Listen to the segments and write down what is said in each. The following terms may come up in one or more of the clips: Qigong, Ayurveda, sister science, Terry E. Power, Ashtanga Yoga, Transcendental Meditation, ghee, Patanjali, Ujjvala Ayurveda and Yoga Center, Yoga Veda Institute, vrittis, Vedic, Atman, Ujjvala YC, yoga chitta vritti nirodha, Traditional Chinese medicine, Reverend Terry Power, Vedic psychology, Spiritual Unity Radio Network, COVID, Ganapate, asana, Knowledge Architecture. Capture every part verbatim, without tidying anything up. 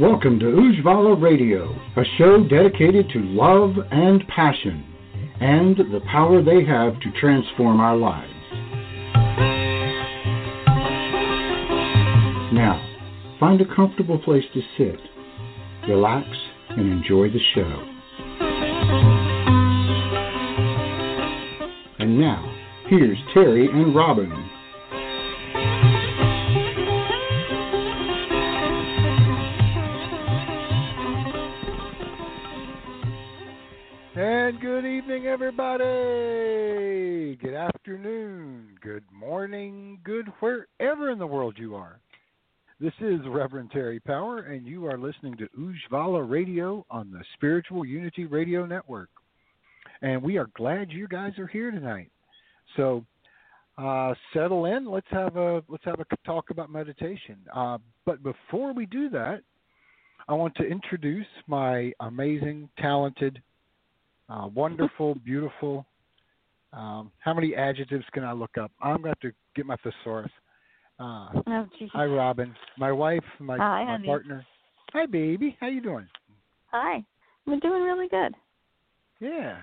Welcome to Ujjvala Radio, a show dedicated to love and passion, and the power they have to transform our lives. Now, find a comfortable place to sit, relax, and enjoy the show. And now, here's Terry and Robin. Everybody, good afternoon, good morning, good wherever in the world you are. This is Reverend Terry Power, and you are listening to Ujjvala Radio on the Spiritual Unity Radio Network. And we are glad you guys are here tonight. So uh, settle in. Let's have a let's have a talk about meditation. Uh, but before we do that, I want to introduce my amazing, talented. Uh, wonderful, beautiful. Um, how many adjectives can I look up? I'm going to have to get my thesaurus. Uh, oh, hi, Robin. My wife, my, hi, my partner. Hi, baby. How you doing? Hi. I'm doing really good. Yeah.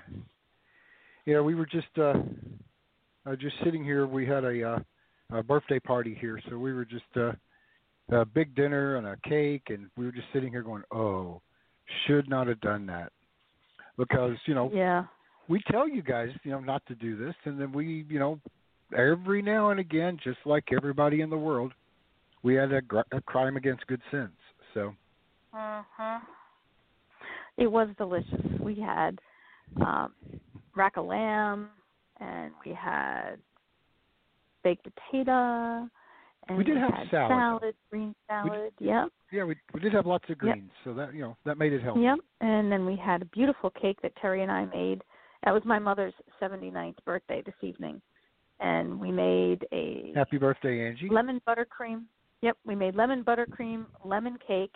You know, we were just uh, uh, just sitting here. We had a, uh, a birthday party here, so we were just uh, a big dinner and a cake, and we were just sitting here going, oh, should not have done that. Because, you know, yeah. we tell you guys, you know, not to do this. And then we, you know, every now and again, just like everybody in the world, we had a, gr- a crime against good sins. So. Uh-huh. It was delicious. We had um, rack of lamb, and we had baked potato. And we did we have had salad. salad, green salad, we, yep. Yeah, we we did have lots of greens, yep. So that, you know, that made it healthy. Yep, and then we had a beautiful cake that Terry and I made. That was my mother's seventy-ninth birthday this evening, and we made a... Happy birthday, Angie. Lemon buttercream. Yep, we made lemon buttercream, lemon cake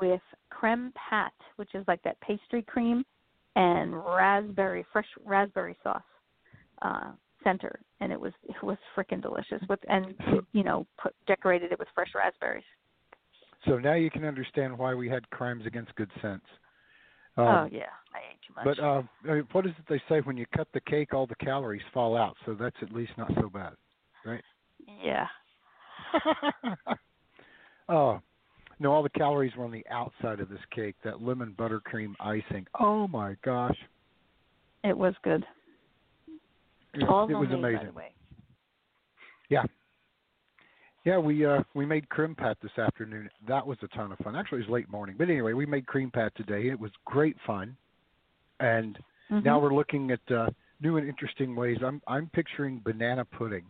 with creme pat, which is like that pastry cream, and raspberry, fresh raspberry sauce. Uh center, and it was it was freaking delicious with, and you know, put, decorated it with fresh raspberries. So now you can understand why we had crimes against good sense. Um, oh yeah, I ate too much. But uh, I mean, what is it they say? When you cut the cake, all the calories fall out. So that's at least not so bad, right? Yeah. Oh no, all the calories were on the outside of this cake. That lemon buttercream icing. Oh my gosh. It was good. It, All it was made, amazing. By the way. Yeah, yeah. We uh, we made cream pat this afternoon. That was a ton of fun. Actually, it was late morning, but anyway, we made cream pat today. It was great fun, and mm-hmm. now we're looking at uh, new and interesting ways. I'm I'm picturing banana pudding,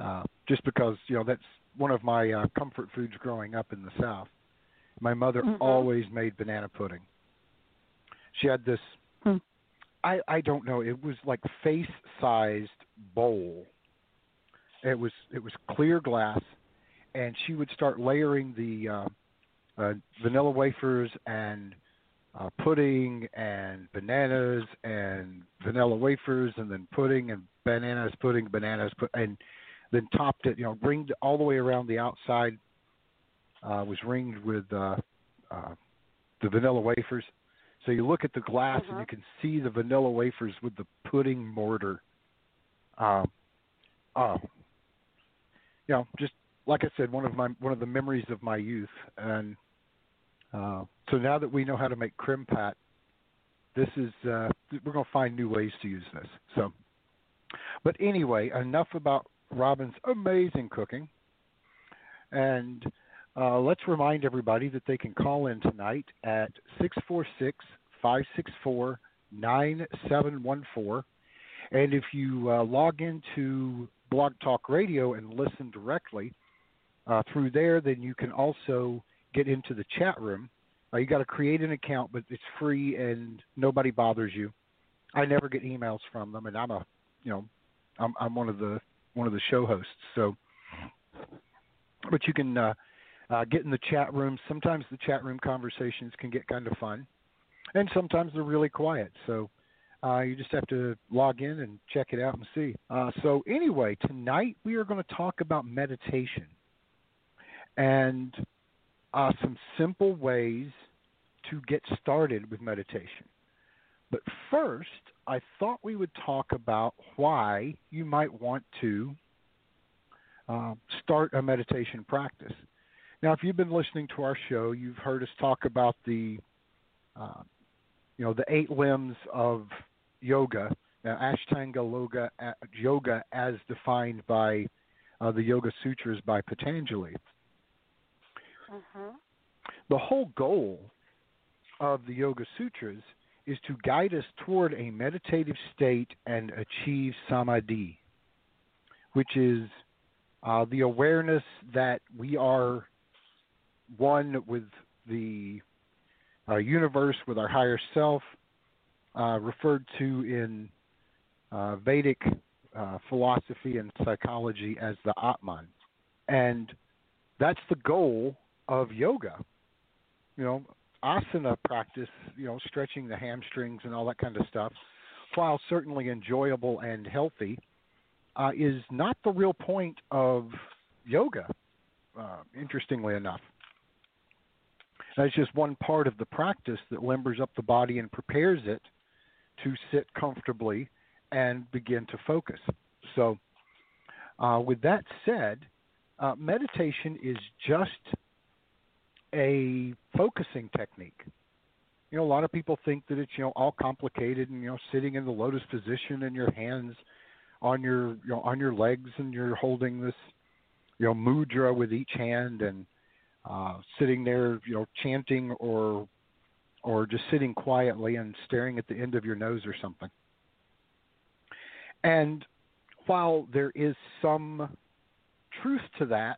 uh, just because you know that's one of my uh, comfort foods growing up in the South. My mother mm-hmm. always made banana pudding. She had this. Mm. I, I don't know. It was like face-sized bowl. It was it was clear glass, and she would start layering the uh, uh, vanilla wafers and uh, pudding and bananas and vanilla wafers and then pudding and bananas, pudding, bananas, and then topped it, you know, ringed all the way around the outside. Uh, was ringed with uh, uh, the vanilla wafers. So you look at the glass uh-huh. and you can see the vanilla wafers with the pudding mortar. Um, uh, you know, just like I said, one of my one of the memories of my youth. And uh, so now that we know how to make crème pat, this is uh, we're going to find new ways to use this. So, but anyway, enough about Robin's amazing cooking. And Uh, let's remind everybody that they can call in tonight at six four six, five six four, nine seven one four. And if you uh, log into Blog Talk Radio and listen directly uh, through there, then you can also get into the chat room. Uh, you got to create an account, but it's free and nobody bothers you. I never get emails from them, and I'm a, you know, I'm, I'm one of the one of the show hosts. So, but you can. Uh, Uh, get in the chat room. Sometimes the chat room conversations can get kind of fun, and sometimes they're really quiet. So uh, you just have to log in and check it out and see. Uh, so anyway, tonight we are going to talk about meditation and uh, some simple ways to get started with meditation. But first, I thought we would talk about why you might want to uh, start a meditation practice. Now, if you've been listening to our show, you've heard us talk about the, uh, you know, the eight limbs of yoga. Now, Ashtanga yoga, yoga as defined by uh, the Yoga Sutras by Patanjali. Uh-huh. The whole goal of the Yoga Sutras is to guide us toward a meditative state and achieve Samadhi, which is uh, the awareness that we are one with the uh, universe, with our higher self, uh, referred to in uh, Vedic uh, philosophy and psychology as the Atman. And that's the goal of yoga. You know, asana practice, you know, stretching the hamstrings and all that kind of stuff, while certainly enjoyable and healthy, uh, is not the real point of yoga, uh, interestingly enough. That's just one part of the practice that limbers up the body and prepares it to sit comfortably and begin to focus. So uh, with that said, uh, meditation is just a focusing technique. You know, a lot of people think that it's, you know, all complicated and, you know, sitting in the lotus position and your hands on your, you know, on your legs and you're holding this, you know, mudra with each hand and, Uh, sitting there, you know, chanting or or just sitting quietly and staring at the end of your nose or something. And while there is some truth to that,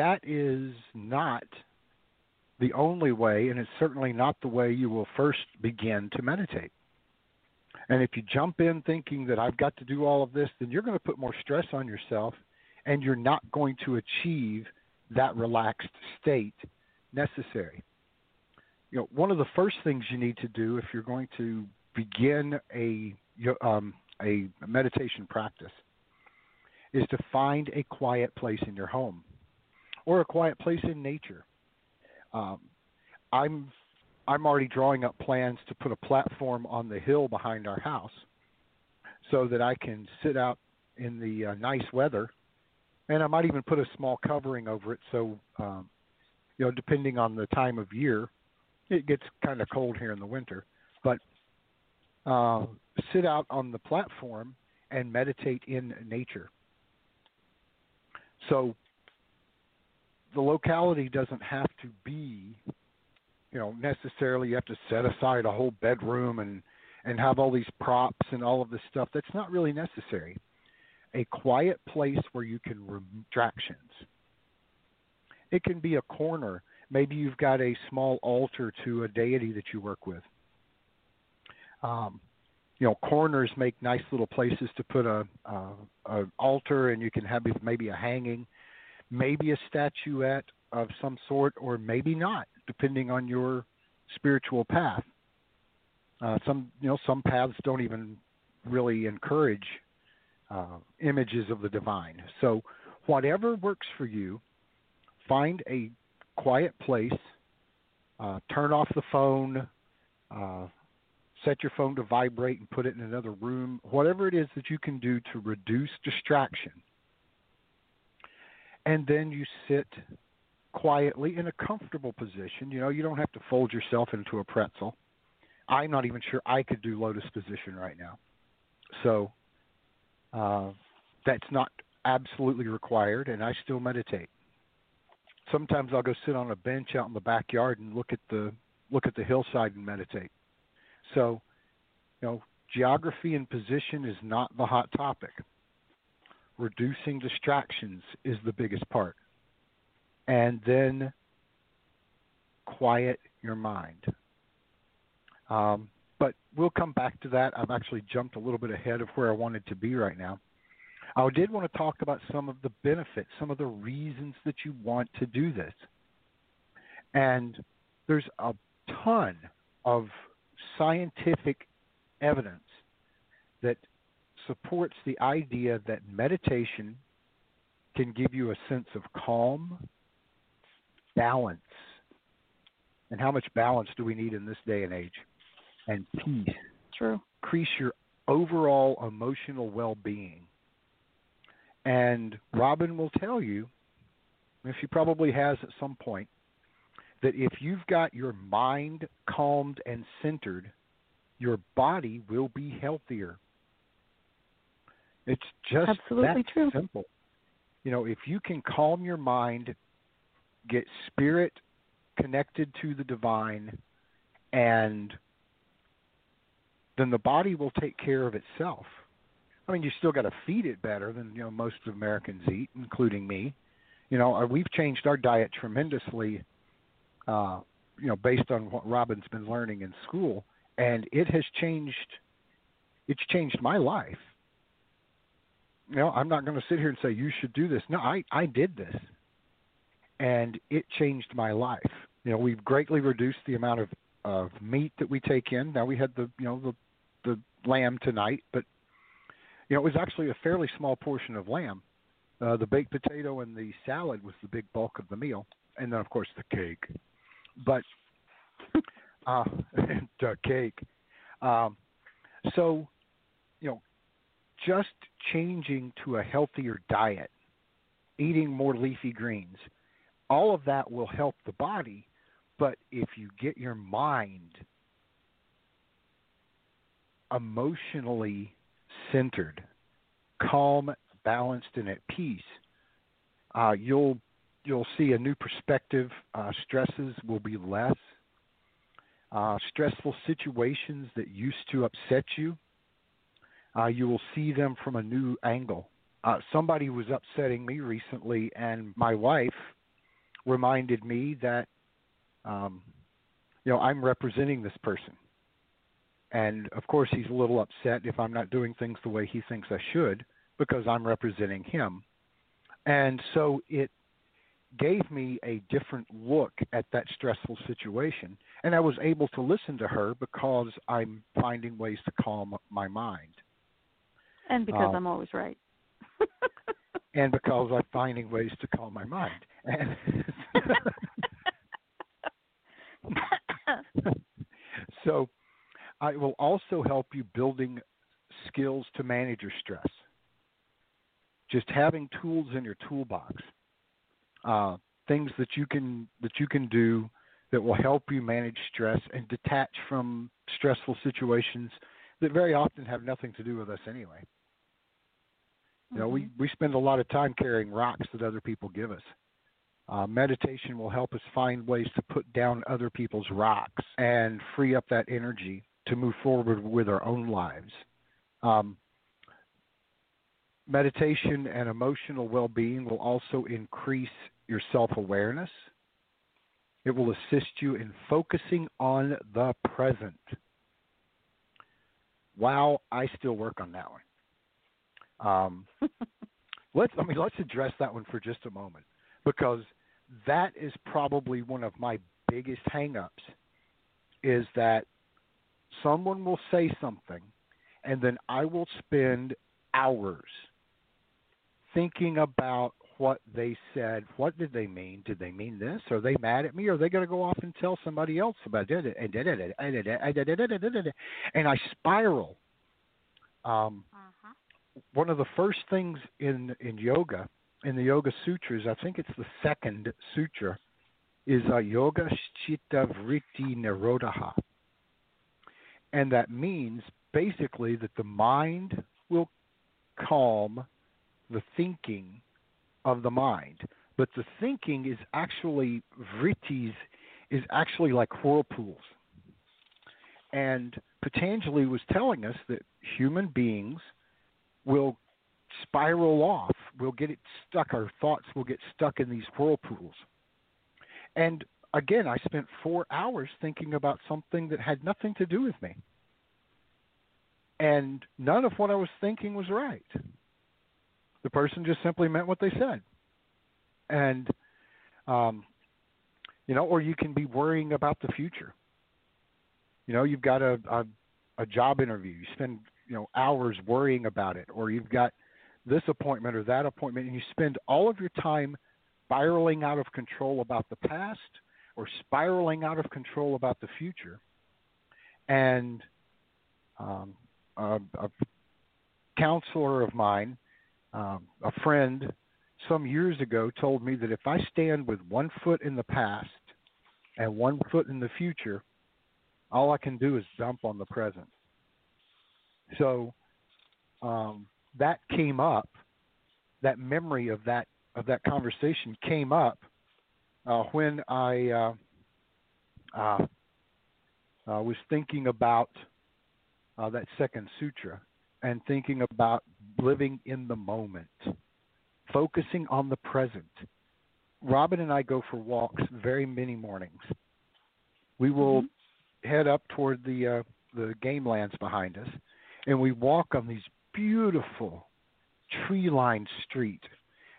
that is not the only way, and it's certainly not the way you will first begin to meditate. And if you jump in thinking that I've got to do all of this, then you're going to put more stress on yourself, and you're not going to achieve that relaxed state necessary. You know, one of the first things you need to do if you're going to begin a um, a meditation practice is to find a quiet place in your home or a quiet place in nature. Um, I'm I'm already drawing up plans to put a platform on the hill behind our house so that I can sit out in the uh, nice weather. And I might even put a small covering over it so, um, you know, depending on the time of year, it gets kind of cold here in the winter. But uh, sit out on the platform and meditate in nature. So the locality doesn't have to be, you know, necessarily you have to set aside a whole bedroom and, and have all these props and all of this stuff. That's not really necessary. A quiet place where you can remove distractions. It can be a corner. Maybe you've got a small altar to a deity that you work with. Um, you know, corners make nice little places to put a, a, a altar, and you can have maybe a hanging, maybe a statuette of some sort, or maybe not, depending on your spiritual path. Uh, some, you know, some paths don't even really encourage uh, images of the divine. So whatever works for you, find a quiet place, uh, turn off the phone, uh, set your phone to vibrate and put it in another room, whatever it is that you can do to reduce distraction. And then you sit quietly in a comfortable position. You know, you don't have to fold yourself into a pretzel. I'm not even sure I could do lotus position right now. So uh, that's not absolutely required, and I still meditate. Sometimes I'll go sit on a bench out in the backyard and look at the look at the hillside and meditate. So, you know, geography and position is not the hot topic. Reducing distractions is the biggest part. And then quiet your mind. Um, but we'll come back to that. I've actually jumped a little bit ahead of where I wanted to be right now. I did want to talk about some of the benefits, some of the reasons that you want to do this. And there's a ton of scientific evidence that supports the idea that meditation can give you a sense of calm, balance. And how much balance do we need in this day and age? And peace. True. Increase your overall emotional well-being. And Robin will tell you, and she probably has at some point, that if you've got your mind calmed and centered, your body will be healthier. It's just Absolutely that true. Simple. You know, if you can calm your mind, get spirit connected to the divine, and then the body will take care of itself. I mean, you still got to feed it better than, you know, most Americans eat, including me. You know, we've changed our diet tremendously, uh, you know, based on what Robin's been learning in school, and it has changed. It's changed my life. You know, I'm not going to sit here and say you should do this. No, I, I did this, and it changed my life. You know, we've greatly reduced the amount of, of meat that we take in. Now we had the you know the the lamb tonight, but you know, it was actually a fairly small portion of lamb. Uh, the baked potato and the salad was the big bulk of the meal, and then, of course, the cake. But uh, and the cake. Um, so, you know, just changing to a healthier diet, eating more leafy greens, all of that will help the body. But if you get your mind emotionally centered, calm, balanced, and at peace, uh, you'll you'll see a new perspective. Uh, stresses will be less. Uh, stressful situations that used to upset you, uh, you will see them from a new angle. Uh, somebody was upsetting me recently, and my wife reminded me that um, you know, I'm representing this person. And, of course, he's a little upset if I'm not doing things the way he thinks I should, because I'm representing him. And so it gave me a different look at that stressful situation, and I was able to listen to her because I'm finding ways to calm my mind. And because um, I'm always right. And because I'm finding ways to calm my mind. And so I will also help you building skills to manage your stress. Just having tools in your toolbox, uh, things that you can that you can do that will help you manage stress and detach from stressful situations that very often have nothing to do with us anyway. Mm-hmm. You know, we, we spend a lot of time carrying rocks that other people give us. Uh, meditation will help us find ways to put down other people's rocks and free up that energy to move forward with our own lives. Um, meditation and emotional well-being will also increase your self-awareness. It will assist you in focusing on the present. Wow, I still work on that one. Um, let's, I mean, let's address that one for just a moment, because that is probably one of my biggest hangups, is that someone will say something and then I will spend hours thinking about what they said. What did they mean? Did they mean this? Are they mad at me? Are they going to go off and tell somebody else about it? And I spiral. Um, uh-huh. One of the first things in, in yoga, in the Yoga Sutras, I think it's the second sutra, is uh, yoga chitta vritti nirodha. And that means basically that the mind will calm the thinking of the mind, but the thinking is actually vrittis, is actually like whirlpools. And Patanjali was telling us that human beings will spiral off, will get it stuck, our thoughts will get stuck in these whirlpools. And again, I spent four hours thinking about something that had nothing to do with me. And none of what I was thinking was right. The person just simply meant what they said. And, um, you know, or you can be worrying about the future. You know, you've got a, a, a job interview. You spend, you know, hours worrying about it. Or you've got this appointment or that appointment, and you spend all of your time spiraling out of control about the past or spiraling out of control about the future. And um, a, a counselor of mine, Um, a friend some years ago told me that if I stand with one foot in the past and one foot in the future, all I can do is dump on the present. So um, that came up, that memory of that of that conversation came up uh, when I uh, uh, uh, was thinking about uh, that second sutra and thinking about living in the moment, focusing on the present. Robin and I go for walks very many mornings. We will mm-hmm. head up toward the uh, the game lands behind us, and we walk on these beautiful tree-lined street,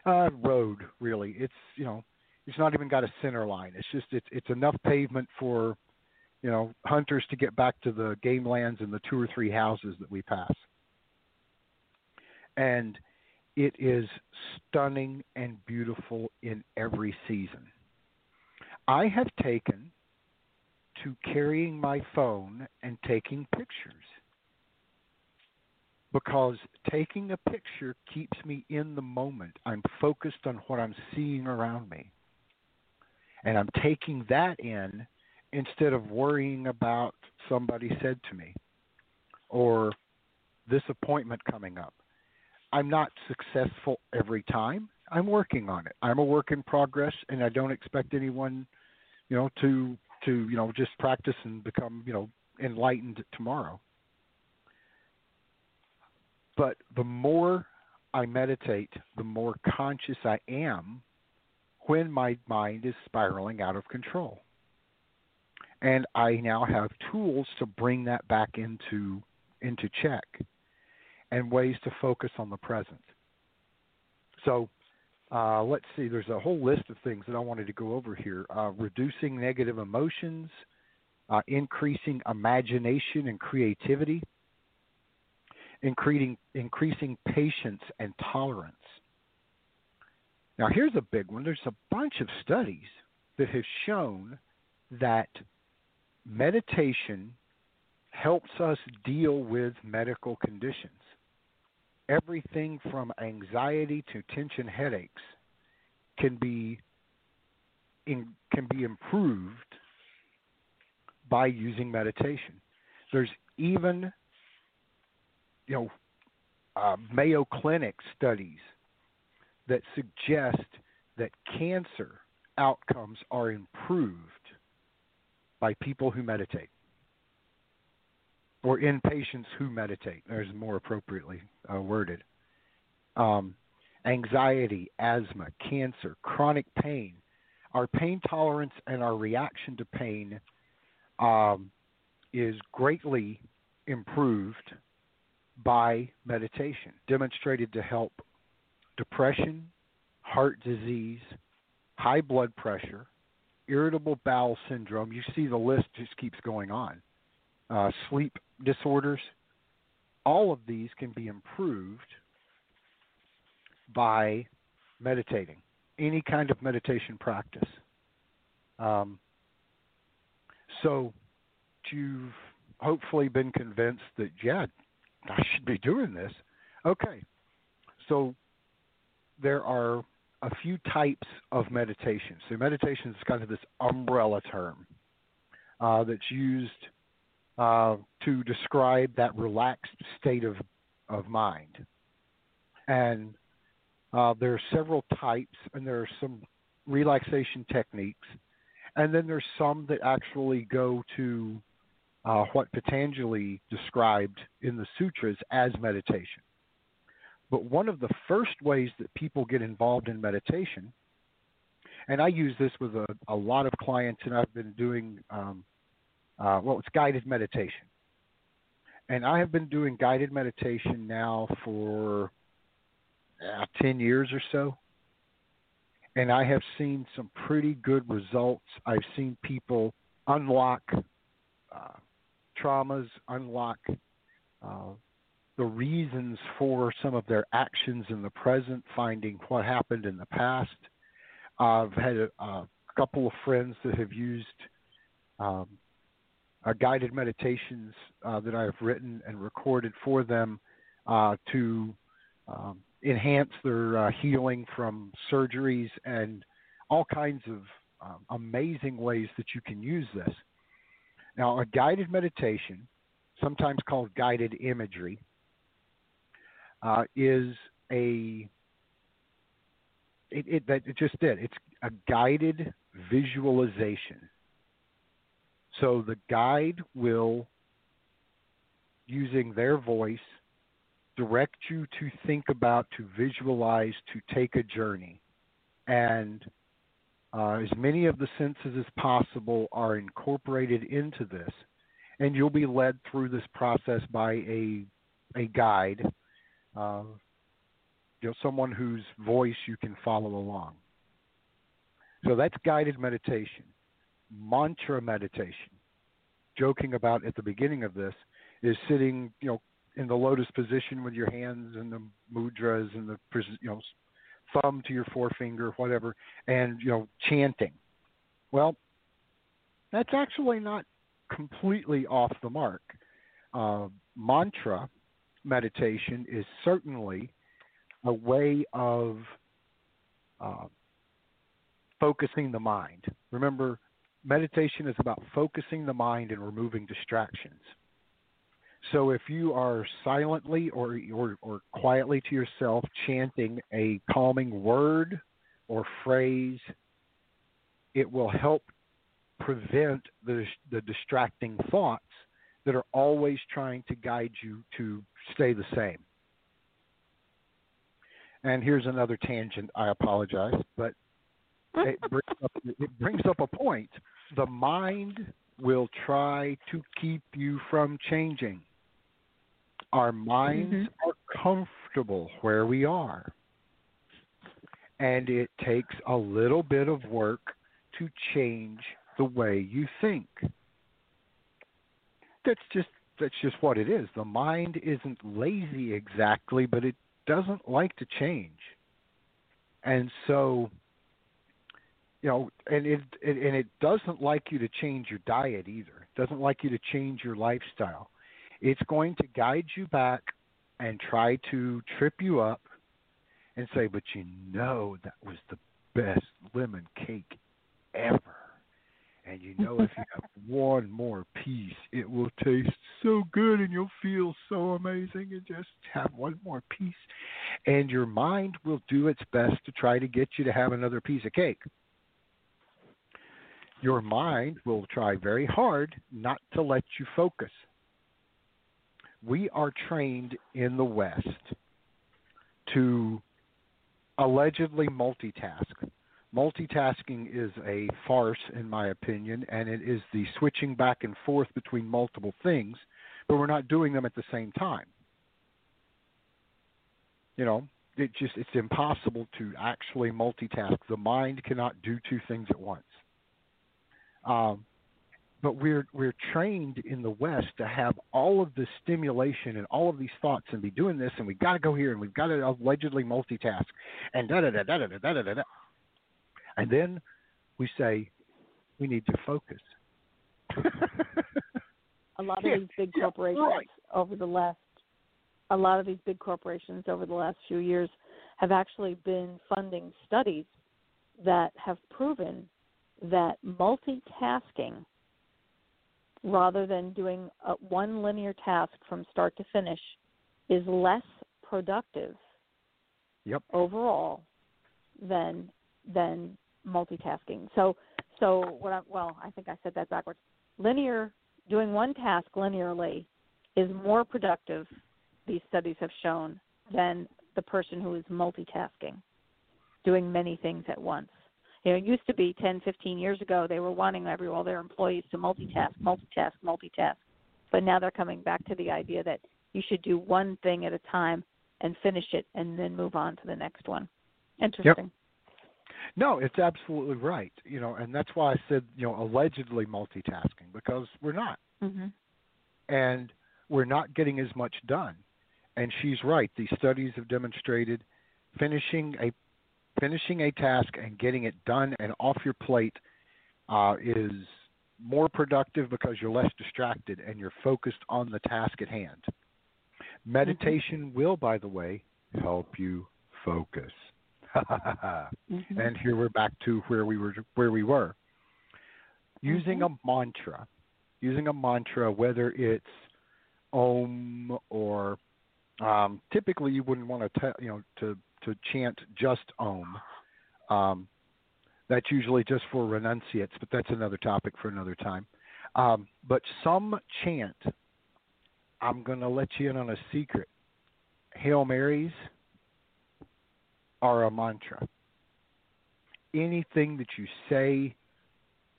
uh, road, really. It's, you know, it's not even got a center line. It's just it's it's enough pavement for, you know, hunters to get back to the game lands and the two or three houses that we pass. And it is stunning and beautiful in every season. I have taken to carrying my phone and taking pictures, because taking a picture keeps me in the moment. I'm focused on what I'm seeing around me. And I'm taking that in instead of worrying about somebody said to me or this appointment coming up. I'm not successful every time. I'm working on it. I'm a work in progress, and I don't expect anyone, you know, to to you know just practice and become, you know, enlightened tomorrow. But the more I meditate, the more conscious I am when my mind is spiraling out of control. And I now have tools to bring that back into into check, and ways to focus on the present. So uh, let's see, there's a whole list of things that I wanted to go over here. Uh, reducing negative emotions, uh, increasing imagination and creativity, increasing, increasing patience and tolerance. Now here's a big one. There's a bunch of studies that have shown that meditation helps us deal with medical conditions. Everything from anxiety to tension headaches can be in, can be improved by using meditation. There's even, you know, uh, Mayo Clinic studies that suggest that cancer outcomes are improved by people who meditate, or in patients who meditate. There's more appropriately uh, worded. Um, anxiety, asthma, cancer, chronic pain, our pain tolerance and our reaction to pain um, is greatly improved by meditation, demonstrated to help depression, heart disease, high blood pressure, irritable bowel syndrome. You see the list just keeps going on. Uh, sleep disorders. All of these can be improved by meditating, any kind of meditation practice. Um, so you've hopefully been convinced that, yeah, I should be doing this. Okay, so there are a few types of meditation. So meditation is kind of this umbrella term uh, that's used uh, to describe that relaxed state of, of mind. And uh, there are several types, and there are some relaxation techniques. And then there's some that actually go to uh, what Patanjali described in the sutras as meditation. But one of the first ways that people get involved in meditation, and I use this with a, a lot of clients, and I've been doing, um, uh, well, it's guided meditation. And I have been doing guided meditation now for uh, ten years or so. And I have seen some pretty good results. I've seen people unlock uh, traumas, unlock uh the reasons for some of their actions in the present, finding what happened in the past. I've had a, a couple of friends that have used um, uh, guided meditations uh, that I've written and recorded for them uh, to um, enhance their uh, healing from surgeries and all kinds of um, amazing ways that you can use this. Now, a guided meditation, sometimes called guided imagery, Uh, is a it, it that it just did. It's a guided visualization. So the guide will, using their voice, direct you to think about, to visualize, to take a journey, and uh, as many of the senses as possible are incorporated into this, and you'll be led through this process by a a guide. Uh, you know, someone whose voice you can follow along. So that's guided meditation. Mantra meditation, joking about at the beginning of this, is sitting, you know, in the lotus position with your hands and the mudras and the, you know, thumb to your forefinger, whatever, and, you know, chanting. Well, that's actually not completely off the mark. Uh, mantra meditation is certainly a way of uh, focusing the mind. Remember, meditation is about focusing the mind and removing distractions. So if you are silently or, or, or quietly to yourself chanting a calming word or phrase, it will help prevent the, the distracting thoughts that are always trying to guide you to stay the same. And here's another tangent, I apologize, but it, brings up, it brings up a point. The mind will try to keep you from changing. Our minds mm-hmm. are comfortable where we are. And it takes a little bit of work to change the way you think. That's just that's just what it is. The mind isn't lazy exactly, but it doesn't like to change. And so, you know, and it, it and it doesn't like you to change your diet either. It doesn't like you to change your lifestyle. It's going to guide you back and try to trip you up and say, but you know that was the best lemon cake ever. And you know if you have one more piece, it will taste so good and you'll feel so amazing, and just have one more piece. And your mind will do its best to try to get you to have another piece of cake. Your mind will try very hard not to let you focus. We are trained in the West to allegedly multitask. Multitasking is a farce, in my opinion, and it is the switching back and forth between multiple things, but we're not doing them at the same time. You know, it just it's impossible to actually multitask. The mind cannot do two things at once. Um, but we're we're trained in the West to have all of the stimulation and all of these thoughts and be doing this, and we've got to go here, and we've got to allegedly multitask, and da da da da da da da da da. And then we say we need to focus. A lot of these big corporations over the last, a lot of these big corporations over the last few years have actually been funding studies that have proven that multitasking, rather than doing a, one linear task from start to finish, is less productive yep. overall than than multitasking. So, so what? I, well, I think I said that backwards. Linear, doing one task linearly is more productive, these studies have shown, than the person who is multitasking, doing many things at once. You know, it used to be ten, fifteen years ago, they were wanting every all their employees to multitask, multitask, multitask. But now they're coming back to the idea that you should do one thing at a time and finish it and then move on to the next one. Interesting. Yep. No, it's absolutely right. You know, and that's why I said, you know, allegedly multitasking, because we're not. Mm-hmm. And we're not getting as much done. And she's right. These studies have demonstrated finishing a Finishing a task and getting it done and off your plate uh, is more productive because you're less distracted and you're focused on the task at hand. Meditation mm-hmm. will, by the way, help you focus. mm-hmm. And here we're back to where we were. Where we were. Using mm-hmm. a mantra, using a mantra, whether it's Om or um, typically you wouldn't want to, you know, to to chant just Om. Um, that's usually just for renunciates, but that's another topic for another time. Um, but some chant, I'm going to let you in on a secret. Hail Marys are a mantra. Anything that you say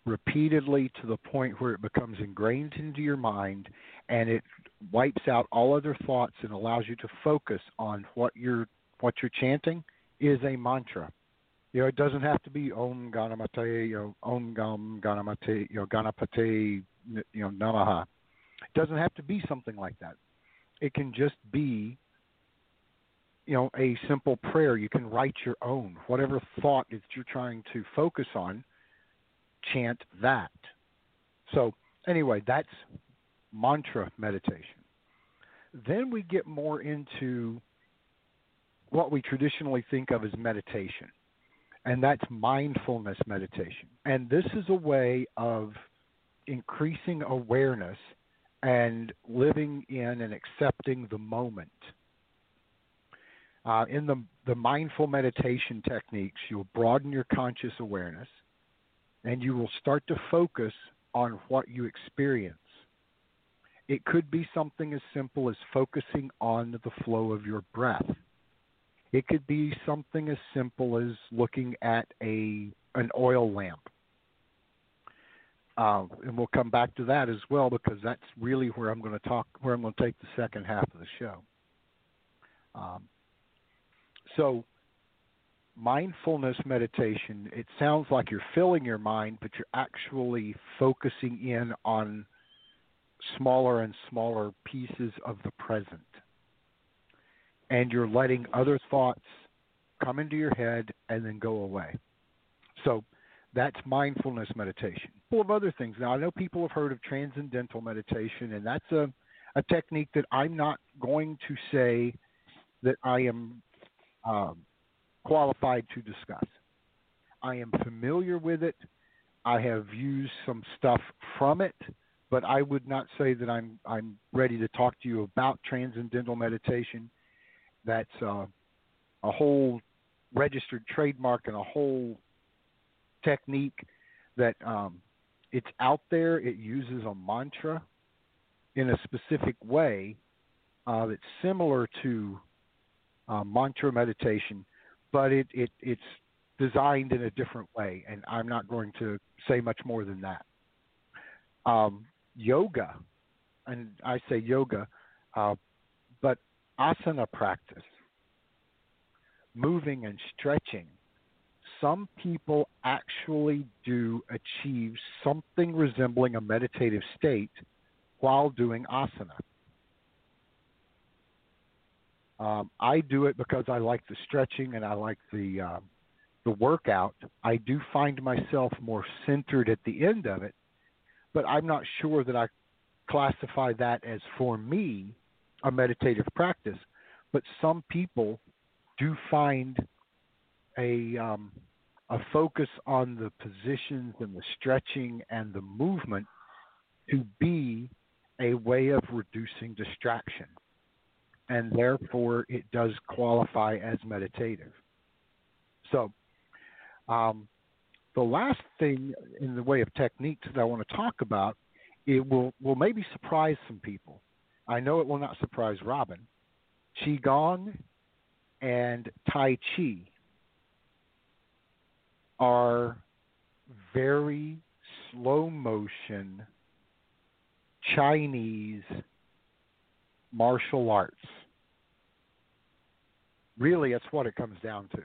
repeatedly to the point where it becomes ingrained into your mind and it wipes out all other thoughts and allows you to focus on what you're What you're chanting is a mantra. You know, it doesn't have to be Om Ganamate, you know, Om Gam Ganamate, you know, Ganapate, you know, Namaha. It doesn't have to be something like that. It can just be, you know, a simple prayer. You can write your own. Whatever thought that you're trying to focus on, chant that. So anyway, that's mantra meditation. Then we get more into what we traditionally think of as meditation, and that's mindfulness meditation. And this is a way of increasing awareness and living in and accepting the moment. Uh, in the, the mindful meditation techniques, you'll broaden your conscious awareness, and you will start to focus on what you experience. It could be something as simple as focusing on the flow of your breath. It could be something as simple as looking at a an oil lamp. Uh, and we'll come back to that as well, because that's really where I'm going to talk, where I'm going to take the second half of the show. Um, so mindfulness meditation, it sounds like you're filling your mind, but you're actually focusing in on smaller and smaller pieces of the present. And you're letting other thoughts come into your head and then go away. So that's mindfulness meditation. A couple of other things. Now, I know people have heard of transcendental meditation, and that's a, a technique that I'm not going to say that I am um, qualified to discuss. I am familiar with it. I have used some stuff from it, but I would not say that I'm I'm ready to talk to you about transcendental meditation. That's uh, a whole registered trademark and a whole technique that um, it's out there. It uses a mantra in a specific way uh, that's similar to uh, mantra meditation, but it, it it's designed in a different way, and I'm not going to say much more than that. Um, yoga, and I say yoga, uh, but asana practice. moving and stretching, some people actually do achieve something resembling a meditative state while doing asana. Um, I do it because I like the stretching and I like the uh, the workout. I do find myself more centered at the end of it, but I'm not sure that I classify that as, for me, a meditative practice. But some people do find a um, a focus on the positions and the stretching and the movement to be a way of reducing distraction. And therefore, it does qualify as meditative. So um, the last thing in the way of techniques that I want to talk about, it will, will maybe surprise some people. I know it will not surprise Robin. Qigong and Tai Chi are very slow motion Chinese martial arts. Really, that's what it comes down to,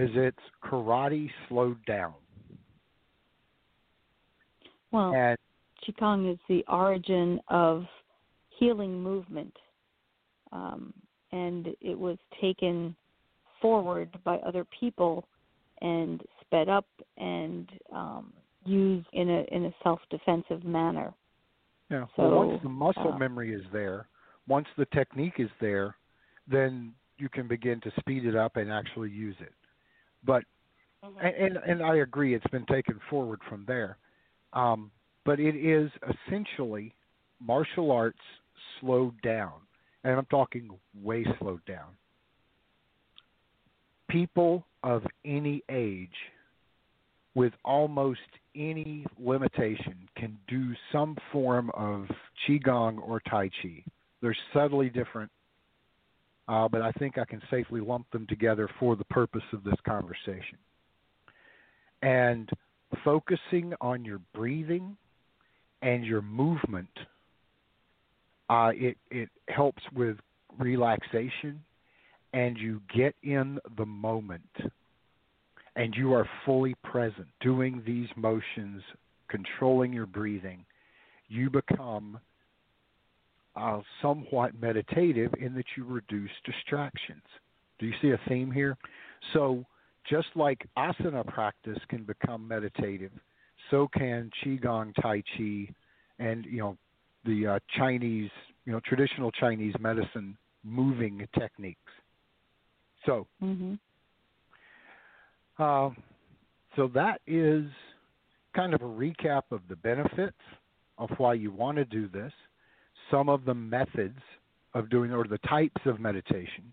is it's karate slowed down. Well, and Qigong is the origin of healing movement, um, and it was taken forward by other people and sped up and um, used in a in a self-defensive manner. Yeah. So well, once the muscle uh, memory is there, once the technique is there, then you can begin to speed it up and actually use it. But mm-hmm. and, and and I agree, it's been taken forward from there. Um, but it is essentially martial arts slowed down, and I'm talking way slowed down. People of any age, with almost any limitation, can do some form of Qigong or Tai Chi. They're subtly different. Uh, but I think I can safely lump them together for the purpose of this conversation. And focusing on your breathing and your movement, uh, it, it helps with relaxation, and you get in the moment, and you are fully present, doing these motions, controlling your breathing. You become Uh, somewhat meditative in that you reduce distractions. Do you see a theme here? So just like asana practice can become meditative, so can Qigong, Tai Chi, and you know the uh, Chinese, you know traditional Chinese medicine moving techniques. So, mm-hmm. uh, so that is kind of a recap of the benefits of why you want to do this, some of the methods of doing, or the types of meditation,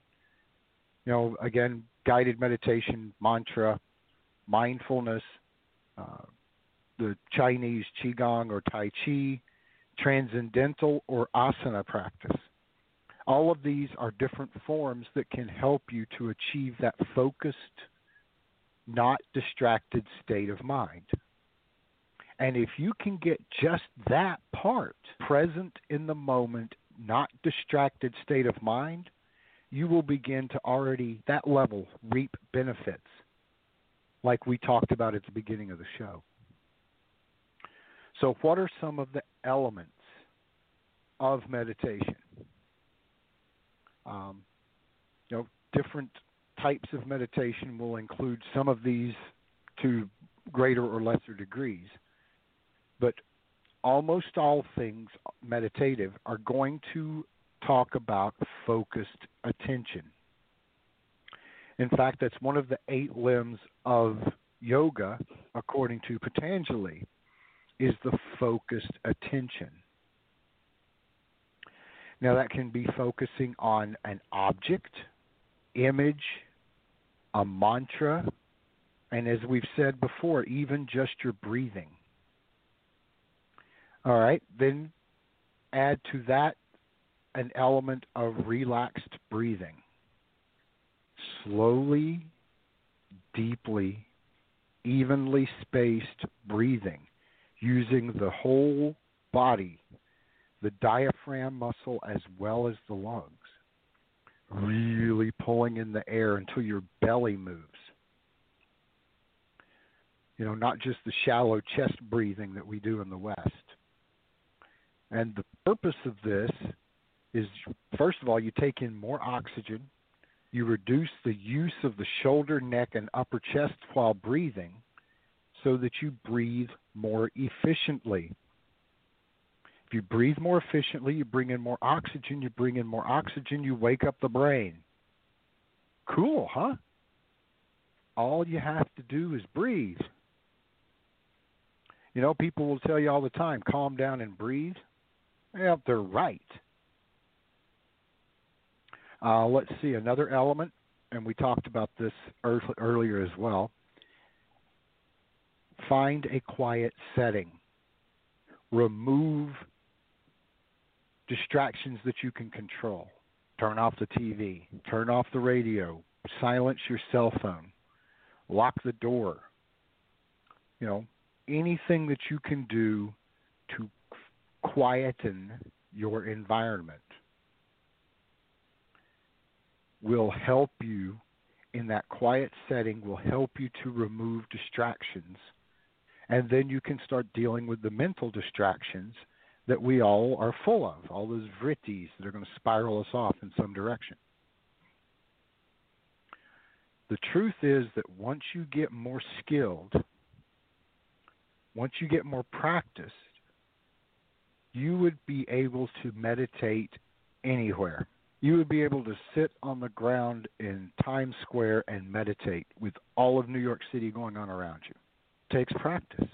you know, again, guided meditation, mantra, mindfulness, uh, the Chinese Qigong or Tai Chi, transcendental or asana practice. All of these are different forms that can help you to achieve that focused, not distracted state of mind. And if you can get just that part, present in the moment, not distracted state of mind, you will begin to already, that level, reap benefits like we talked about at the beginning of the show. So what are some of the elements of meditation? Um, you know, different types of meditation will include some of these to greater or lesser degrees. But almost all things meditative are going to talk about focused attention. In fact, that's one of the eight limbs of yoga, according to Patanjali, is the focused attention. Now, that can be focusing on an object, image, a mantra, and as we've said before, even just your breathing. All right, then add to that an element of relaxed breathing. Slowly, deeply, evenly spaced breathing using the whole body, the diaphragm muscle as well as the lungs. really pulling in the air until your belly moves. You know, not just the shallow chest breathing that we do in the West. And the purpose of this is, first of all, you take in more oxygen. You reduce the use of the shoulder, neck, and upper chest while breathing so that you breathe more efficiently. If you breathe more efficiently, you bring in more oxygen, you bring in more oxygen, you wake up the brain. Cool, huh? All you have to do is breathe. You know, people will tell you all the time, calm down and breathe. Yeah, they're right. Uh, let's see, another element, and we talked about this earlier as well. Find a quiet setting. Remove distractions that you can control. Turn off the T V. Turn off the radio. Silence your cell phone. Lock the door. You know, anything that you can do to quieten your environment will help you in that quiet setting, will help you to remove distractions. And then you can start dealing with the mental distractions that we all are full of, all those vrittis that are going to spiral us off in some direction. The truth is that once you get more skilled, once you get more practiced, you would be able to meditate anywhere. You would be able to sit on the ground in Times Square and meditate with all of New York City going on around you. Takes practice.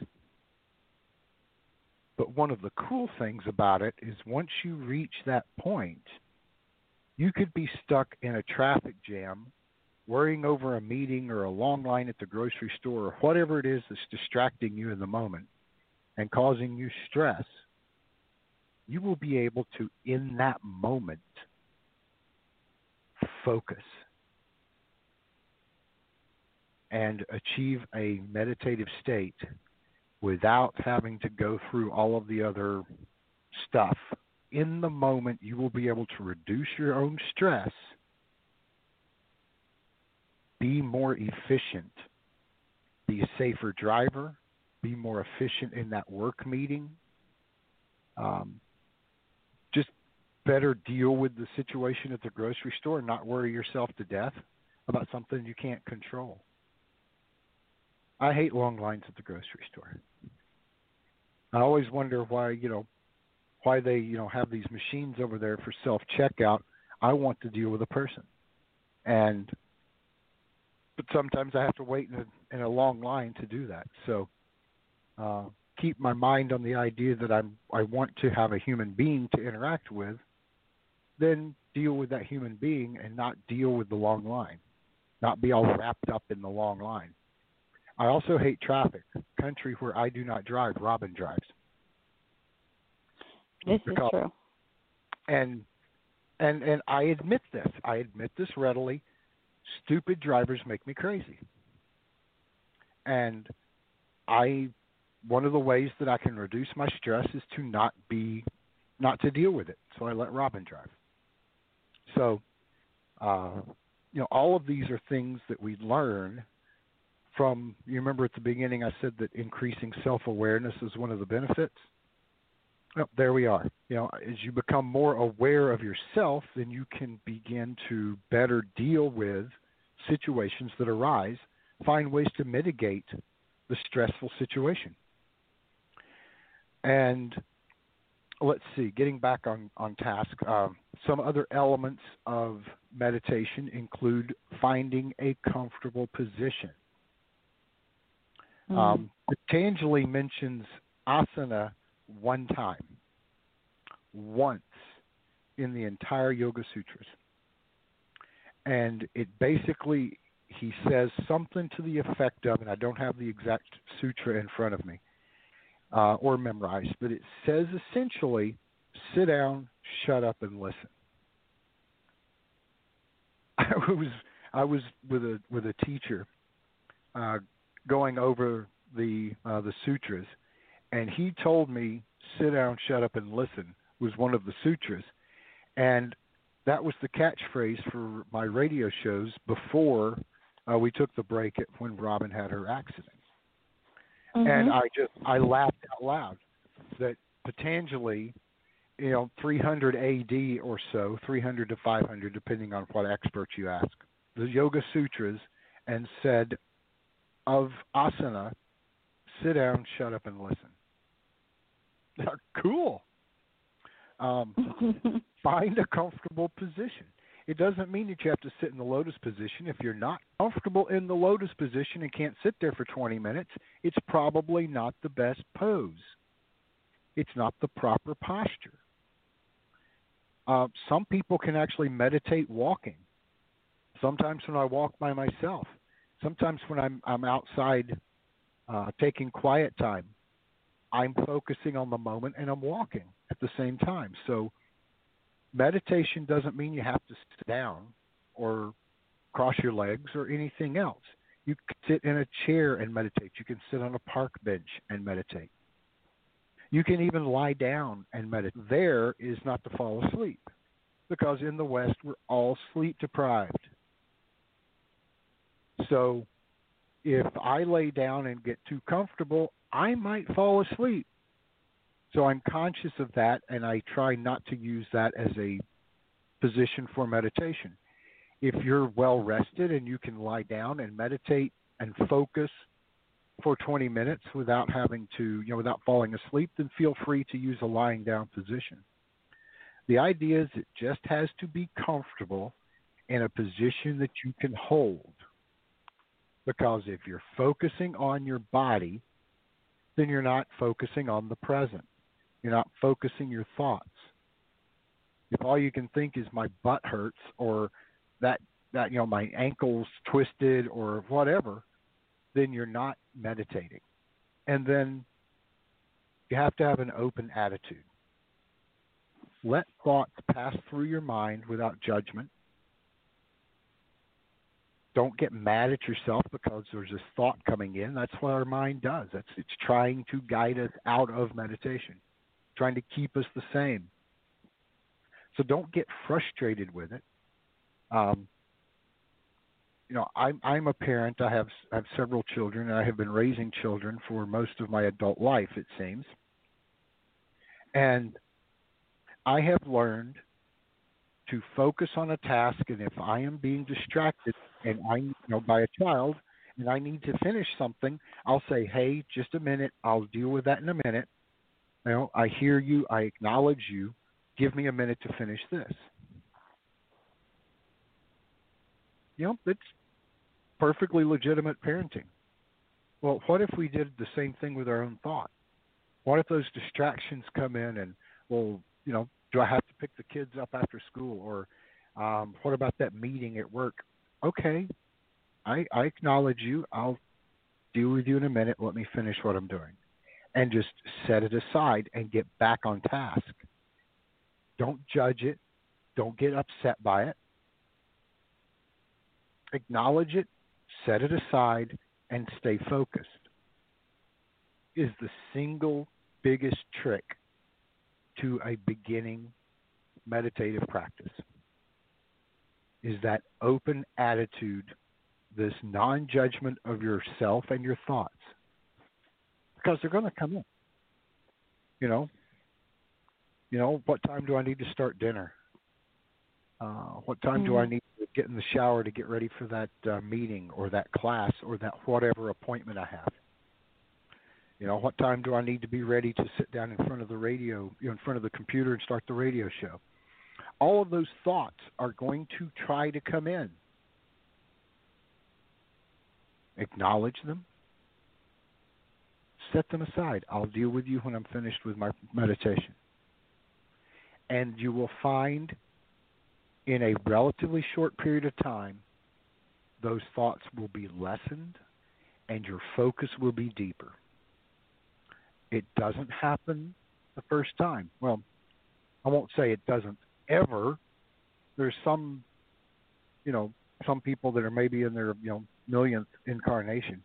But one of the cool things about it is once you reach that point, you could be stuck in a traffic jam, worrying over a meeting or a long line at the grocery store or whatever it is that's distracting you in the moment and causing you stress. You will be able to, in that moment, focus and achieve a meditative state without having to go through all of the other stuff. In the moment, you will be able to reduce your own stress, be more efficient, be a safer driver, be more efficient in that work meeting, um, just better deal with the situation at the grocery store and not worry yourself to death about something you can't control. I hate long lines at the grocery store. I always wonder why, you know, why they, you know, have these machines over there for self-checkout. I want to deal with a person. And, but sometimes I have to wait in a, in a long line to do that. So uh, keep my mind on the idea that I'm, I want to have a human being to interact with, then deal with that human being and not deal with the long line, not be all wrapped up in the long line. I also hate traffic. Country where I do not drive, Robin drives. This is true. And and and I admit this. I admit this readily. Stupid drivers make me crazy. And I one of the ways that I can reduce my stress is to not be not to deal with it. So I let Robin drive. So uh, you know, all of these are things that we learn from, you remember at the beginning I said that increasing self-awareness is one of the benefits? Oh, there we are. You know, as you become more aware of yourself, then you can begin to better deal with situations that arise, find ways to mitigate the stressful situation. And let's see, getting back on, on task, um, some other elements of meditation include finding a comfortable position. Um, Patanjali mentions asana one time, once in the entire Yoga Sutras. And it basically, he says something to the effect of, and I don't have the exact sutra in front of me uh, or memorized, but it says essentially, sit down, shut up, and listen. I was I was with a with a teacher. Uh, going over the uh, the sutras, and he told me, sit down, shut up, and listen was one of the sutras. And that was the catchphrase for my radio shows before uh, we took the break at, when Robin had her accident. Mm-hmm. And I just I laughed out loud that Patanjali, you know, three hundred A D or so, three hundred to five hundred, depending on what expert you ask, the Yoga Sutras, and said of asana, sit down, shut up, and listen. Cool. Um, find a comfortable position. It doesn't mean that you have to sit in the lotus position. If you're not comfortable in the lotus position and can't sit there for twenty minutes, it's probably not the best pose. It's not the proper posture. Uh, some people can actually meditate walking. Sometimes when I walk by myself, sometimes when I'm, I'm outside uh, taking quiet time, I'm focusing on the moment and I'm walking at the same time. So meditation doesn't mean you have to sit down or cross your legs or anything else. You can sit in a chair and meditate. You can sit on a park bench and meditate. You can even lie down and meditate. There is not to fall asleep, because in the West we're all sleep deprived. So if I lay down and get too comfortable, I might fall asleep. So I'm conscious of that, and I try not to use that as a position for meditation. If you're well-rested and you can lie down and meditate and focus for twenty minutes without having to, you know, without falling asleep, then feel free to use a lying down position. The idea is it just has to be comfortable in a position that you can hold. Because if you're focusing on your body, then you're not focusing on the present. You're not focusing your thoughts. If all you can think is my butt hurts or that, that you know, my ankle's twisted or whatever, then you're not meditating. And then you have to have an open attitude. Let thoughts pass through your mind without judgment. Don't get mad at yourself because there's this thought coming in. That's what our mind does. That's, it's trying to guide us out of meditation, trying to keep us the same. So don't get frustrated with it. Um, you know, I'm, I'm a parent. I have, I have several children, and I have been raising children for most of my adult life, it seems. And I have learned to focus on a task, and if I am being distracted and I, you know, by a child, and I need to finish something, I'll say, hey, just a minute, I'll deal with that in a minute. You know, I hear you, I acknowledge you, give me a minute to finish this. You know, it's perfectly legitimate parenting. Well, what if we did the same thing with our own thought? What if those distractions come in and, well, you know, do I have to pick the kids up after school? Or um, what about that meeting at work? Okay, I, I acknowledge you. I'll deal with you in a minute. Let me finish what I'm doing. And just set it aside and get back on task. Don't judge it. Don't get upset by it. Acknowledge it, set it aside, and stay focused is the single biggest trick to a beginning meditative practice, is that open attitude, this non-judgment of yourself and your thoughts, because they're going to come in. You know, you know, what time do I need to start dinner? Uh, what time mm-hmm. do I need to get in the shower to get ready for that uh, meeting or that class or that whatever appointment I have? You know, what time do I need to be ready to sit down in front of the radio, you know, in front of the computer and start the radio show? All of those thoughts are going to try to come in. Acknowledge them. Set them aside. I'll deal with you when I'm finished with my meditation. And you will find in a relatively short period of time, those thoughts will be lessened and your focus will be deeper. It doesn't happen the first time. Well, I won't say it doesn't ever. There's some, you know, some people that are maybe in their, you know, millionth incarnation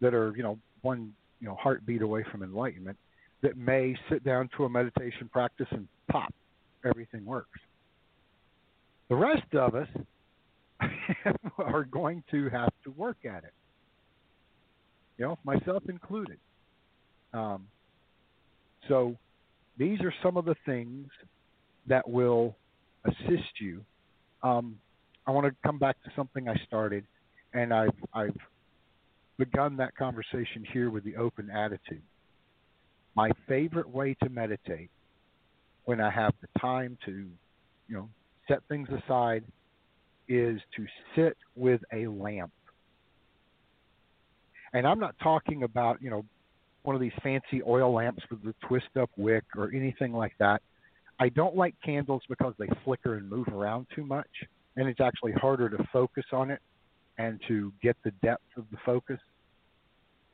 that are, you know, one, you know, heartbeat away from enlightenment that may sit down to a meditation practice and pop, everything works. The rest of us are going to have to work at it, you know, myself included. Um, so these are some of the things that will assist you. Um, I want to come back to something I started, and I've, I've begun that conversation here with the open attitude. My favorite way to meditate, when I have the time to, you know, set things aside, is to sit with a lamp. And I'm not talking about, you know, one of these fancy oil lamps with the twist-up wick or anything like that. I don't like candles because they flicker and move around too much, and it's actually harder to focus on it and to get the depth of the focus.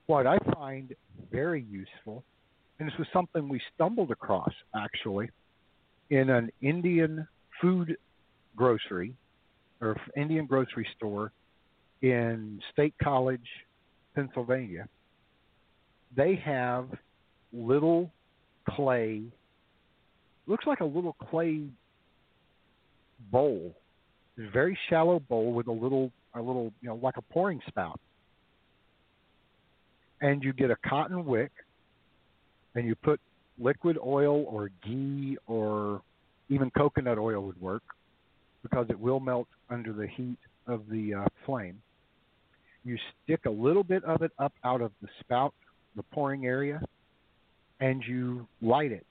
What I find very useful, and this was something we stumbled across, actually, in an Indian food grocery or Indian grocery store in State College, Pennsylvania. They have little clay, looks like a little clay bowl, a very shallow bowl with a little, a little, you know, like a pouring spout. And you get a cotton wick, and you put liquid oil or ghee, or even coconut oil would work, because it will melt under the heat of the uh, flame. You stick a little bit of it up out of the spout, the pouring area, and you light it.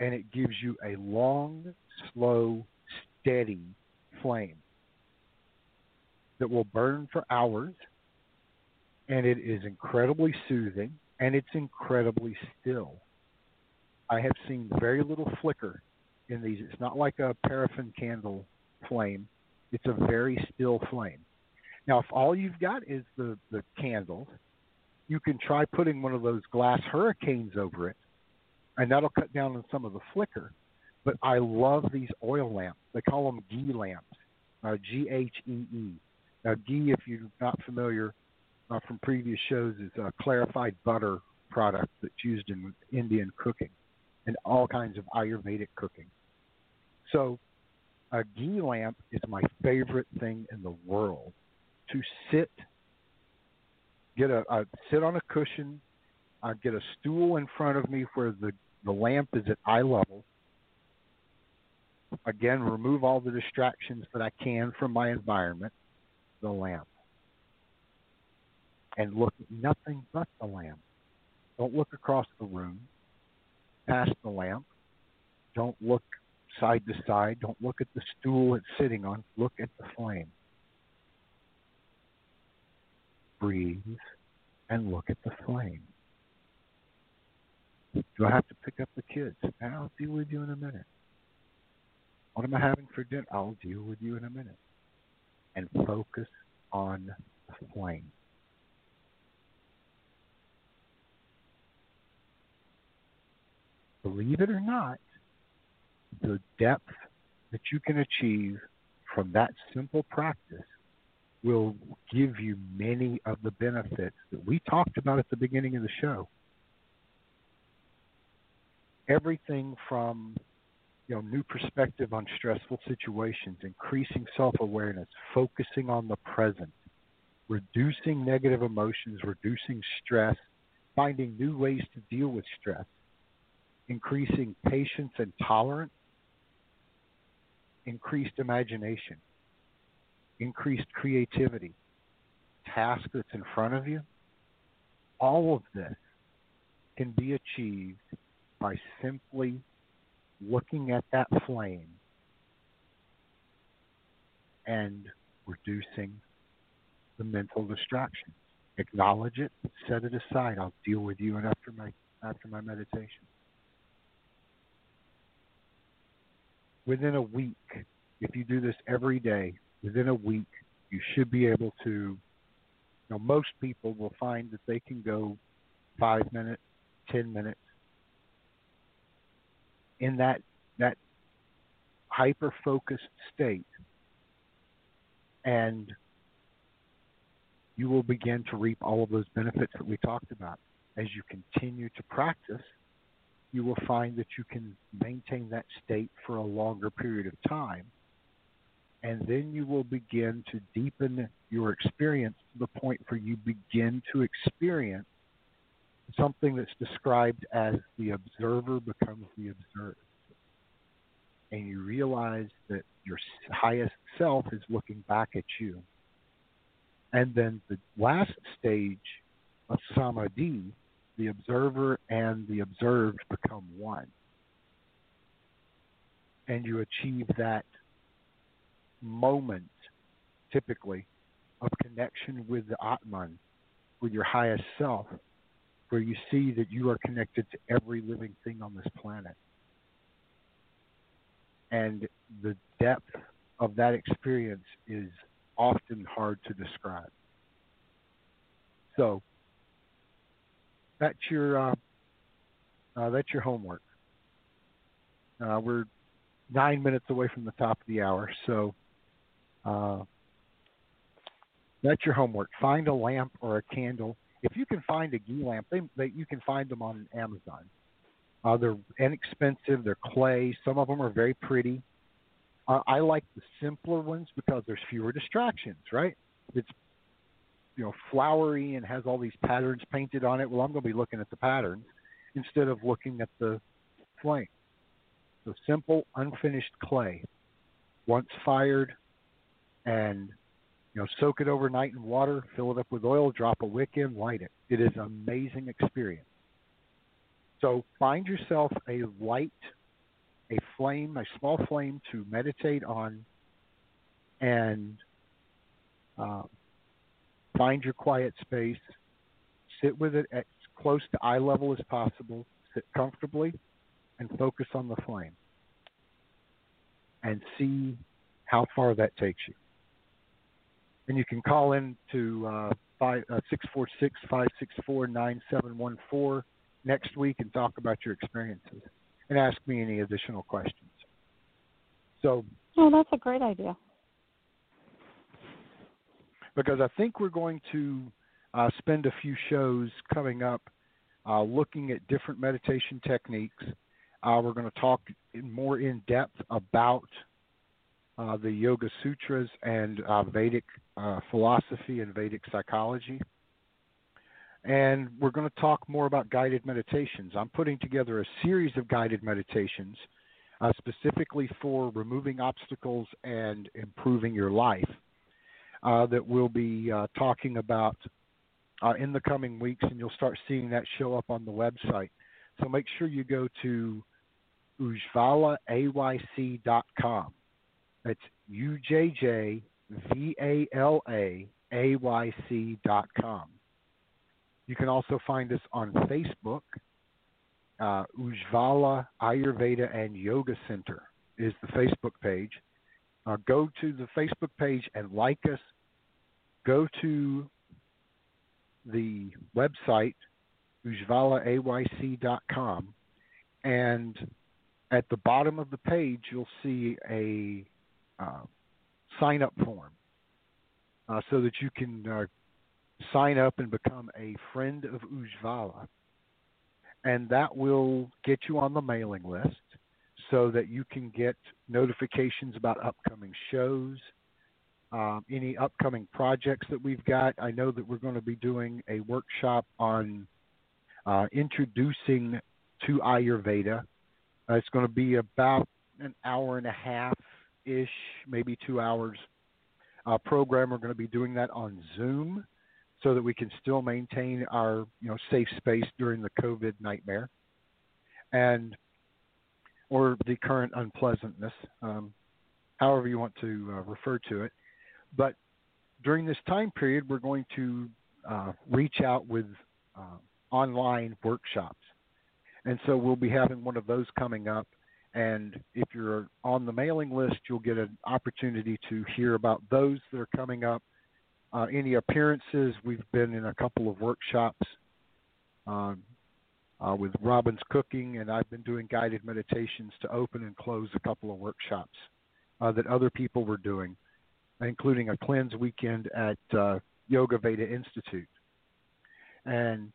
And it gives you a long, slow, steady flame that will burn for hours. And it is incredibly soothing. And it's incredibly still. I have seen very little flicker in these. It's not like a paraffin candle flame. It's a very still flame. Now, if all you've got is the, the candle, you can try putting one of those glass hurricanes over it, and that'll cut down on some of the flicker. But I love these oil lamps. They call them ghee lamps, uh, G H E E. Now, ghee, if you're not familiar, Uh, from previous shows, is a clarified butter product that's used in Indian cooking and all kinds of Ayurvedic cooking. So a ghee lamp is my favorite thing in the world. To sit, get a, a sit on a cushion, uh, get a stool in front of me where the, the lamp is at eye level. Again, remove all the distractions that I can from my environment, the lamp. And look at nothing but the lamp. Don't look across the room, past the lamp. Don't look side to side. Don't look at the stool it's sitting on. Look at the flame. Breathe and look at the flame. Do I have to pick up the kids? I'll deal with you in a minute. What am I having for dinner? I'll deal with you in a minute. And focus on the flame. Believe it or not, the depth that you can achieve from that simple practice will give you many of the benefits that we talked about at the beginning of the show. Everything from, you know, new perspective on stressful situations, increasing self-awareness, focusing on the present, reducing negative emotions, reducing stress, finding new ways to deal with stress, increasing patience and tolerance, increased imagination, increased creativity, task that's in front of you. All of this can be achieved by simply looking at that flame and reducing the mental distractions. Acknowledge it, set it aside. I'll deal with you after my, after my meditation. Within a week, if you do this every day, within a week, you should be able to, you know, most people will find that they can go five minutes, ten minutes. In that, that hyper-focused state, and you will begin to reap all of those benefits that we talked about. As you continue to practice, you will find that you can maintain that state for a longer period of time and then you will begin to deepen your experience to the point where you begin to experience something that's described as the observer becomes the observed. And you realize that your highest self is looking back at you. And then the last stage of Samadhi, the observer and the observed become one. And you achieve that moment, typically, of connection with the Atman, with your highest self, where you see that you are connected to every living thing on this planet. And the depth of that experience is often hard to describe. So that's your uh, uh, that's your homework. Uh, we're nine minutes away from the top of the hour, so uh, that's your homework. Find a lamp or a candle. If you can find a ghee lamp, they, they, you can find them on Amazon. Uh, they're inexpensive. They're clay. Some of them are very pretty. Uh, I like the simpler ones because there's fewer distractions, right? It's, you know, flowery and has all these patterns painted on it. Well, I'm going to be looking at the patterns instead of looking at the flame. So simple, unfinished clay. Once fired and, you know, soak it overnight in water, fill it up with oil, drop a wick in, light it. It is an amazing experience. So find yourself a light, a flame, a small flame to meditate on, and uh, find your quiet space. Sit with it as close to eye level as possible. Sit comfortably and focus on the flame and see how far that takes you. And you can call in to uh, five, uh, six four six, five six four, nine seven one four next week and talk about your experiences and ask me any additional questions. So, oh, that's a great idea. Because I think we're going to uh, spend a few shows coming up uh, looking at different meditation techniques. Uh, we're going to talk in more in depth about uh, the Yoga Sutras and uh, Vedic uh, philosophy and Vedic psychology. And we're going to talk more about guided meditations. I'm putting together a series of guided meditations uh, specifically for removing obstacles and improving your life uh, that we'll be uh, talking about uh, in the coming weeks, and you'll start seeing that show up on the website. So make sure you go to ujjvala ay why see dot com. That's U J J V A L A A Y C dot com. You can also find us on Facebook. Uh, Ujjvala Ayurveda and Yoga Center is the Facebook page. Uh, go to the Facebook page and like us. Go to the website, ujjvala ay why see dot com, and at the bottom of the page, you'll see a uh, sign-up form uh, so that you can uh, sign up and become a friend of Ujjvala, and that will get you on the mailing list so that you can get notifications about upcoming shows, um, any upcoming projects that we've got. I know that we're going to be doing a workshop on uh, introducing to Ayurveda. Uh, it's going to be about an hour and a half-ish, maybe two hours uh, program. We're going to be doing that on Zoom, so that we can still maintain our, you know, safe space during the COVID nightmare and or the current unpleasantness, um, however you want to uh, refer to it. But during this time period, we're going to uh, reach out with uh, online workshops. And so we'll be having one of those coming up. And if you're on the mailing list, you'll get an opportunity to hear about those that are coming up. Uh, any appearances. We've been in a couple of workshops um, uh, with Robin's Cooking, and I've been doing guided meditations to open and close a couple of workshops uh, that other people were doing, including a cleanse weekend at uh, Yoga Veda Institute. And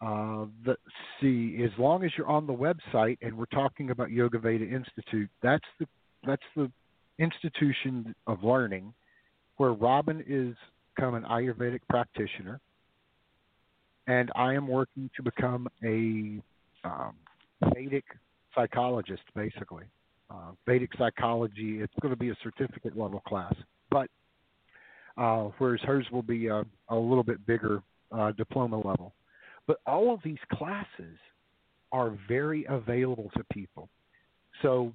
uh, let's see, as long as you're on the website and we're talking about Yoga Veda Institute, that's the that's the institution of learning where Robin is become an Ayurvedic practitioner, and I am working to become a um, Vedic psychologist, basically. Uh, Vedic psychology, it's going to be a certificate level class, but uh, whereas hers will be a, a little bit bigger uh, diploma level. But all of these classes are very available to people. So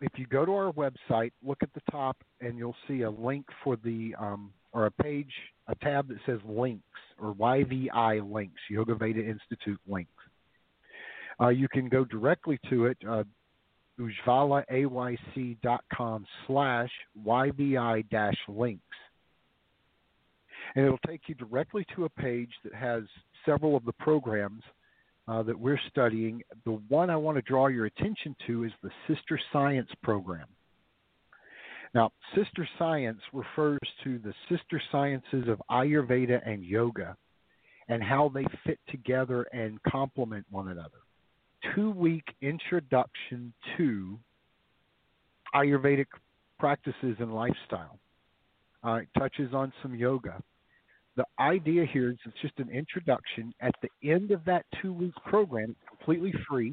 if you go to our website, look at the top, and you'll see a link for the um, or a page, a tab that says links or Y V I links, Yoga Veda Institute links. Uh, you can go directly to it, uh, ujjvala ayc dot com slash Y V I dash links. And it'll take you directly to a page that has several of the programs uh, that we're studying. The one I want to draw your attention to is the Sister Science program. Now, Sister Science refers to the sister sciences of Ayurveda and yoga and how they fit together and complement one another. Two-week introduction to Ayurvedic practices and lifestyle. Uh, it touches on some yoga. The idea here is it's just an introduction. At the end of that two-week program, it's completely free.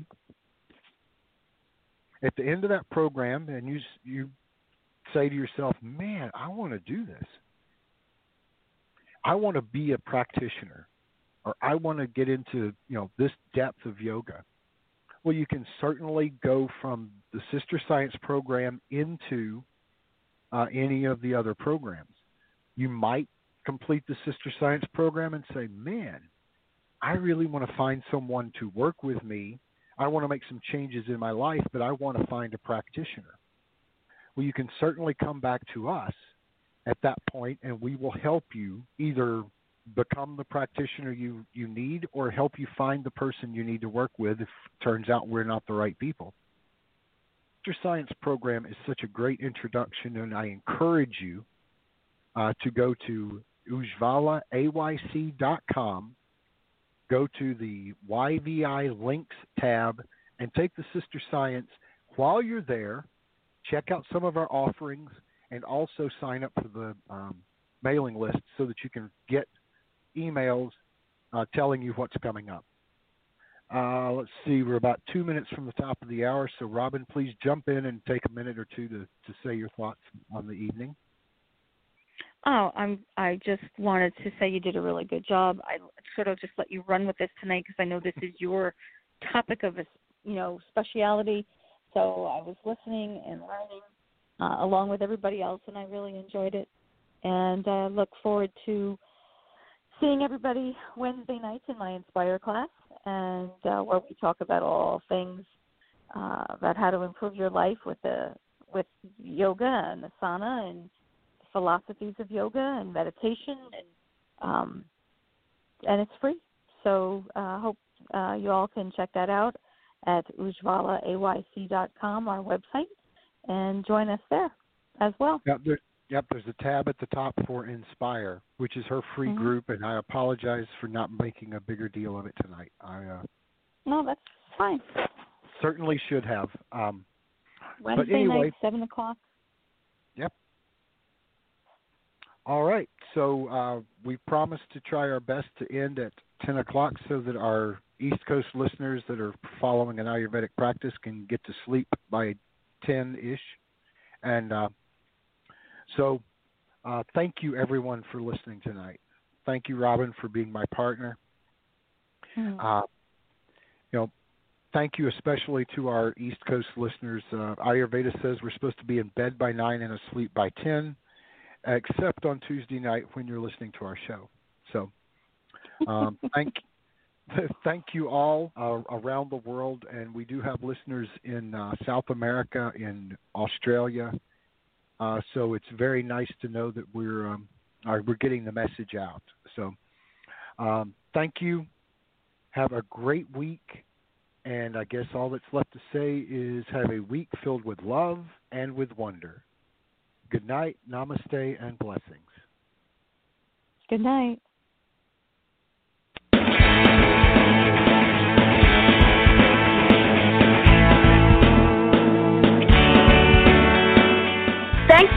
At the end of that program, and you you say to yourself, man, I want to do this. I want to be a practitioner, or I want to get into, you know, this depth of yoga. Well, you can certainly go from the Sister Science program into uh, any of the other programs. You might complete the Sister Science program and say, man, I really want to find someone to work with me. I want to make some changes in my life, but I want to find a practitioner. Well, you can certainly come back to us at that point, and we will help you either become the practitioner you, you need or help you find the person you need to work with if it turns out we're not the right people. The Sister Science program is such a great introduction, and I encourage you uh, to go to ujjvala ayc dot com, go to the Y V I links tab, and take the Sister Science. While you're there, check out some of our offerings and also sign up for the um, mailing list so that you can get emails uh, telling you what's coming up. Uh, let's see, we're about two minutes from the top of the hour, so Robin, please jump in and take a minute or two to, to say your thoughts on the evening. Oh, I'm, I just wanted to say you did a really good job. I sort of just let you run with this tonight because I know this is your topic of, you know, speciality. So I was listening and learning uh, along with everybody else, and I really enjoyed it. And I look forward to seeing everybody Wednesday nights in my Inspire class, and uh, where we talk about all things uh, about how to improve your life with the with yoga and asana and philosophies of yoga and meditation, and um, and it's free. So I uh, hope uh, you all can check that out at ujjvala ayc dot com, our website, and join us there as well. Yep, there, yep, there's a tab at the top for Inspire, which is her free mm-hmm. group, and I apologize for not making a bigger deal of it tonight. I uh, No, that's fine. Certainly should have. Um, Wednesday but anyway, night, seven o'clock. Yep. All right, so uh, we promised to try our best to end at ten o'clock so that our East Coast listeners that are following an Ayurvedic practice can get to sleep by ten-ish. And uh, so uh, thank you, everyone, for listening tonight. Thank you, Robin, for being my partner. Mm-hmm. Uh, you know, thank you especially to our East Coast listeners. Uh, Ayurveda says we're supposed to be in bed by nine and asleep by ten, except on Tuesday night when you're listening to our show. So um, thank you. Thank you all uh, around the world, and we do have listeners in uh, South America, in Australia. Uh, so it's very nice to know that we're um, are, we're getting the message out. So um, thank you. Have a great week, and I guess all that's left to say is have a week filled with love and with wonder. Good night, namaste, and blessings. Good night.